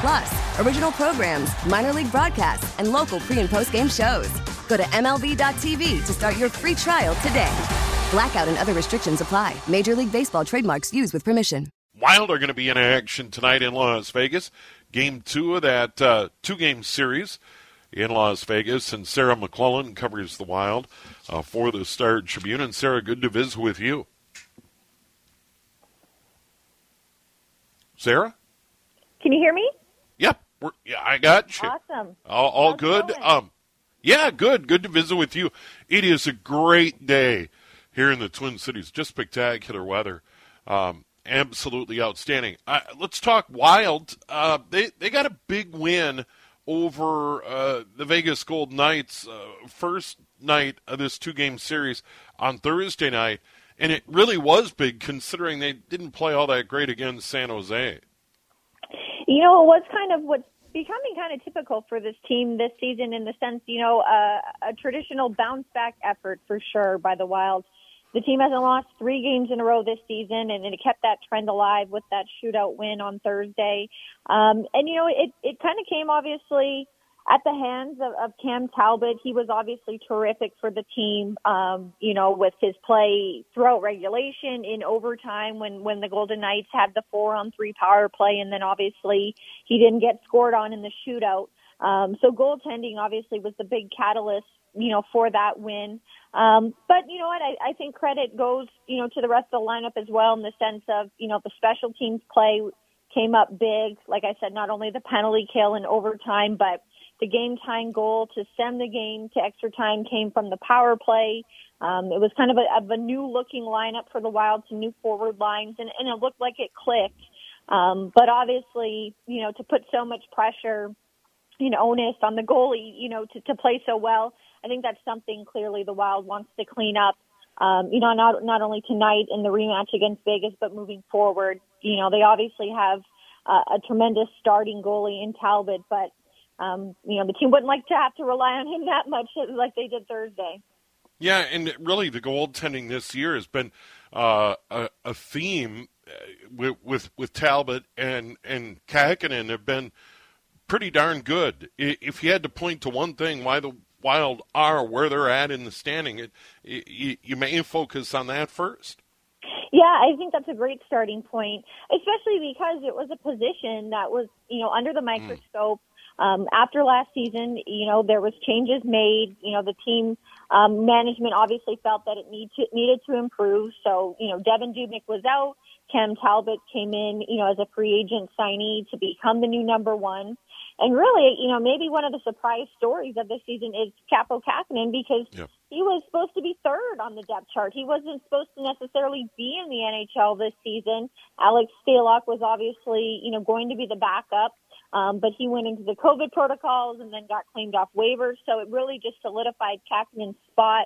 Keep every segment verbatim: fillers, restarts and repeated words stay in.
Plus, original programs, minor league broadcasts, and local pre- and post-game shows. Go to M L B dot T V to start your free trial today. Blackout and other restrictions apply. Major League Baseball trademarks used with permission. Wild are going to be in action tonight in Las Vegas. Game two of that uh, two-game series in Las Vegas. And Sarah McClellan covers the Wild uh, for the Star Tribune. And Sarah, good to visit with you. Sarah? Can you hear me? Yep. We're, yeah, I got you. Awesome. All, all good? Um, yeah, good. Good to visit with you. It is a great day here in the Twin Cities. Just spectacular weather. Um, absolutely outstanding. Uh, let's talk Wild. Uh, they, they got a big win over uh, the Vegas Golden Knights uh, first night of this two-game series on Thursday night. And it really was big, considering they didn't play all that great against San Jose. You know, it was kind of what's becoming kind of typical for this team this season, in the sense, you know, uh, a traditional bounce-back effort for sure by the Wild. The team hasn't lost three games in a row this season, and it kept that trend alive with that shootout win on Thursday. Um, and, you know, it, it kind of came, obviously, at the hands of, of Cam Talbot. He was obviously terrific for the team, um, you know, with his play throughout regulation, in overtime when, when the Golden Knights had the four on three power play, and then obviously he didn't get scored on in the shootout. Um, so goaltending obviously was the big catalyst, you know, for that win. Um, but you know what, I, I think credit goes, you know, to the rest of the lineup as well, in the sense of, you know, the special teams play came up big. Like I said, not only the penalty kill in overtime, but the game-time goal to send the game to extra time came from the power play. Um, it was kind of a, of a new-looking lineup for the Wild, some new forward lines, and, and it looked like it clicked. Um, but obviously, you know, to put so much pressure, you know, onus on the goalie, you know, to, to play so well, I think that's something clearly the Wild wants to clean up, um, you know, not, not only tonight in the rematch against Vegas, but moving forward. You know, they obviously have uh, a tremendous starting goalie in Talbot, but Um, you know, the team wouldn't like to have to rely on him that much like they did Thursday. Yeah, and really the goaltending this year has been uh, a, a theme with, with with Talbot and, and Kahkonen have been pretty darn good. If you had to point to one thing why the Wild are where they're at in the standing, it, it, you may focus on that first. Yeah, I think that's a great starting point, especially because it was a position that was, you know, under the microscope. Mm. Um, after last season, you know, there was changes made. You know, the team um, management obviously felt that it need to, needed to improve. So, you know, Devin Dubnik was out. Cam Talbot came in, you know, as a free agent signee to become the new number one. And really, you know, maybe one of the surprise stories of this season is Capo Kathman, because yep. he was supposed to be third on the depth chart. He wasn't supposed to necessarily be in the N H L this season. Alex Stalock was obviously, you know, going to be the backup. Um, but he went into the COVID protocols and then got claimed off waivers. So it really just solidified Kahkonen's spot,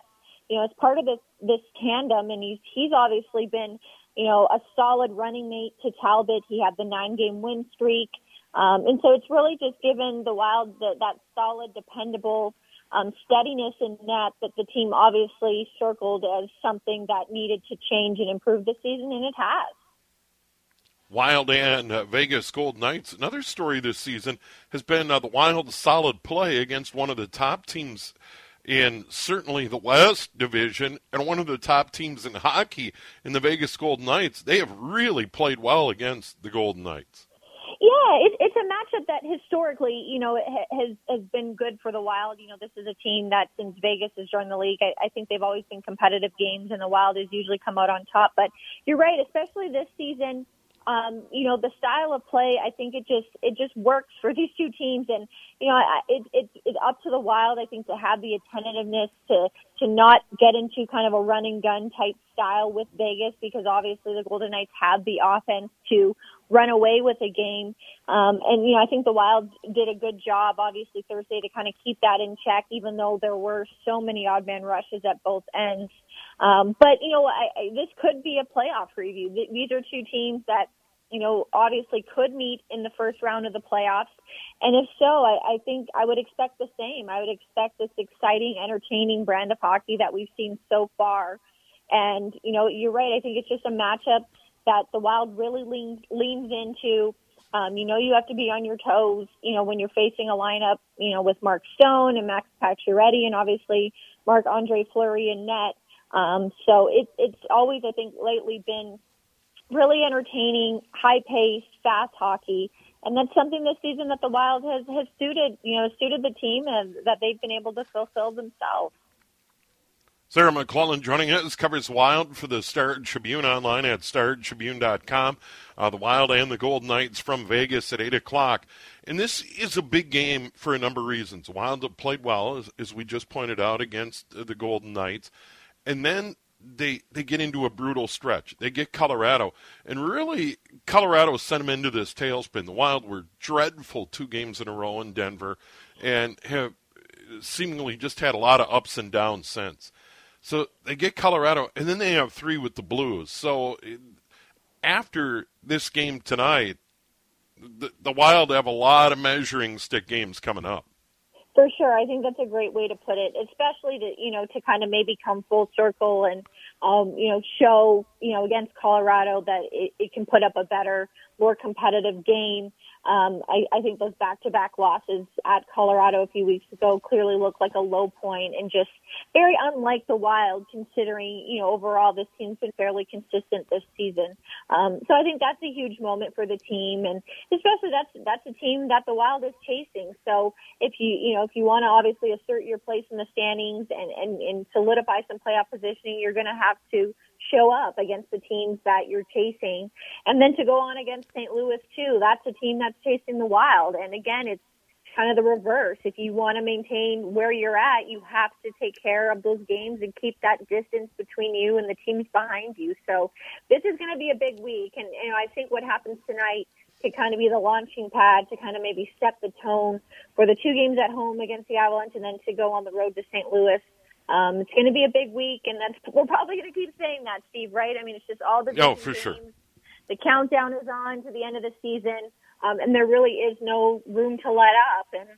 you know, as part of this, this tandem. And he's, he's obviously been, you know, a solid running mate to Talbot. He had the nine game win streak. Um, and so it's really just given the Wild the, that solid, dependable, um, steadiness in net that the team obviously circled as something that needed to change and improve this season. And it has. Wild and uh, Vegas Golden Knights. Another story this season has been uh, the Wild's solid play against one of the top teams in certainly the West Division and one of the top teams in hockey in the Vegas Golden Knights. They have really played well against the Golden Knights. Yeah, it, it's a matchup that historically, you know, it has, has been good for the Wild. You know, this is a team that since Vegas has joined the league, I, I think they've always been competitive games, and the Wild has usually come out on top. But you're right, especially this season. um, you know, the style of play, I think it just, it just works for these two teams. And, you know, I, it, it, it's up to the Wild, I think, to have the attentiveness to, to not get into kind of a run and gun type style with Vegas, because obviously the Golden Knights have the offense to run away with a game. Um, and, you know, I think the Wild did a good job, obviously, Thursday to kind of keep that in check, even though there were so many odd man rushes at both ends. Um, but, you know, I, I, this could be a playoff preview. These are two teams that, you know, obviously could meet in the first round of the playoffs. And if so, I, I think I would expect the same. I would expect this exciting, entertaining brand of hockey that we've seen so far. And, you know, you're right. I think it's just a matchup that the Wild really leans, leans into. Um, you know, you have to be on your toes, you know, when you're facing a lineup, you know, with Mark Stone and Max Pacioretty and obviously Mark-Andre Fleury in net. Um, so it, it's always, I think, lately been really entertaining, high-paced, fast hockey. And that's something this season that the Wild has, has suited, you know, suited the team and that they've been able to fulfill themselves. Sarah McClellan joining us, covers Wild for the Star Tribune online at star tribune dot com. Uh, the Wild and the Golden Knights from Vegas at eight o'clock. And this is a big game for a number of reasons. The Wild have played well, as, as we just pointed out, against the Golden Knights. And then they they get into a brutal stretch. They get Colorado. And really, Colorado sent them into this tailspin. The Wild were dreadful two games in a row in Denver and have seemingly just had a lot of ups and downs since. So they get Colorado, and then they have three with the Blues. So after this game tonight, the, the Wild have a lot of measuring stick games coming up. For sure. I think that's a great way to put it, especially to, you know, to kind of maybe come full circle and, um, you know, show, you know, against Colorado that it, it can put up a better, more competitive game. Um, I, I think those back-to-back losses at Colorado a few weeks ago clearly looked like a low point and just very unlike the Wild considering, you know, overall this team's been fairly consistent this season. Um, so I think that's a huge moment for the team, and especially that's, that's a team that the Wild is chasing. So if you, you know, if you want to obviously assert your place in the standings and, and, and solidify some playoff positioning, you're going to have to show up against the teams that you're chasing. And then to go on against Saint Louis too, that's a team that's chasing the Wild. And again, it's kind of the reverse. If you want to maintain where you're at, you have to take care of those games and keep that distance between you and the teams behind you. So this is going to be a big week. And, you know, I think what happens tonight could kind of be the launching pad to kind of maybe set the tone for the two games at home against the Avalanche and then to go on the road to Saint Louis. Um, it's going to be a big week, and that's, we're probably going to keep saying that, Steve, right? I mean, it's just all the oh, for games. Sure. The countdown is on to the end of the season, um, and there really is no room to let up. And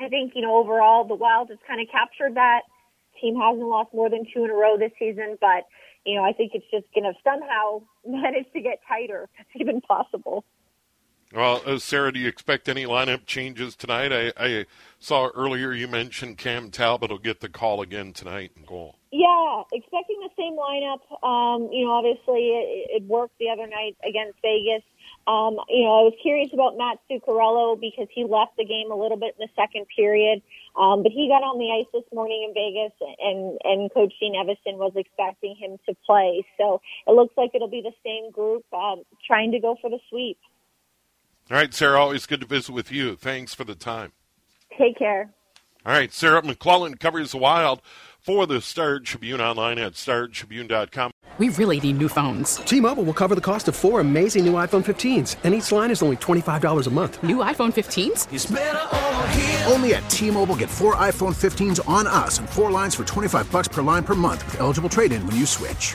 I think, you know, overall, the Wild has kind of captured that. Team hasn't lost more than two in a row this season, but, you know, I think it's just going to somehow manage to get tighter, if it's even possible. Well, uh, Sarah, do you expect any lineup changes tonight? I, I saw earlier you mentioned Cam Talbot will get the call again tonight and goal. Yeah, expecting the same lineup. Um, you know, obviously it, it worked the other night against Vegas. Um, you know, I was curious about Matt Zuccarello because he left the game a little bit in the second period. Um, but he got on the ice this morning in Vegas, and, and Coach Dean Evason was expecting him to play. So it looks like it'll be the same group um, trying to go for the sweep. All right, Sarah, always good to visit with you. Thanks for the time. Take care. All right, Sarah McClellan covers the Wild for the Star Tribune online at star tribune dot com. We really need new phones. T-Mobile will cover the cost of four amazing new iPhone fifteens, and each line is only twenty-five dollars a month. New iPhone fifteens? It's better over here. Only at T-Mobile, get four iPhone fifteens on us and four lines for twenty-five dollars per line per month with eligible trade-in when you switch.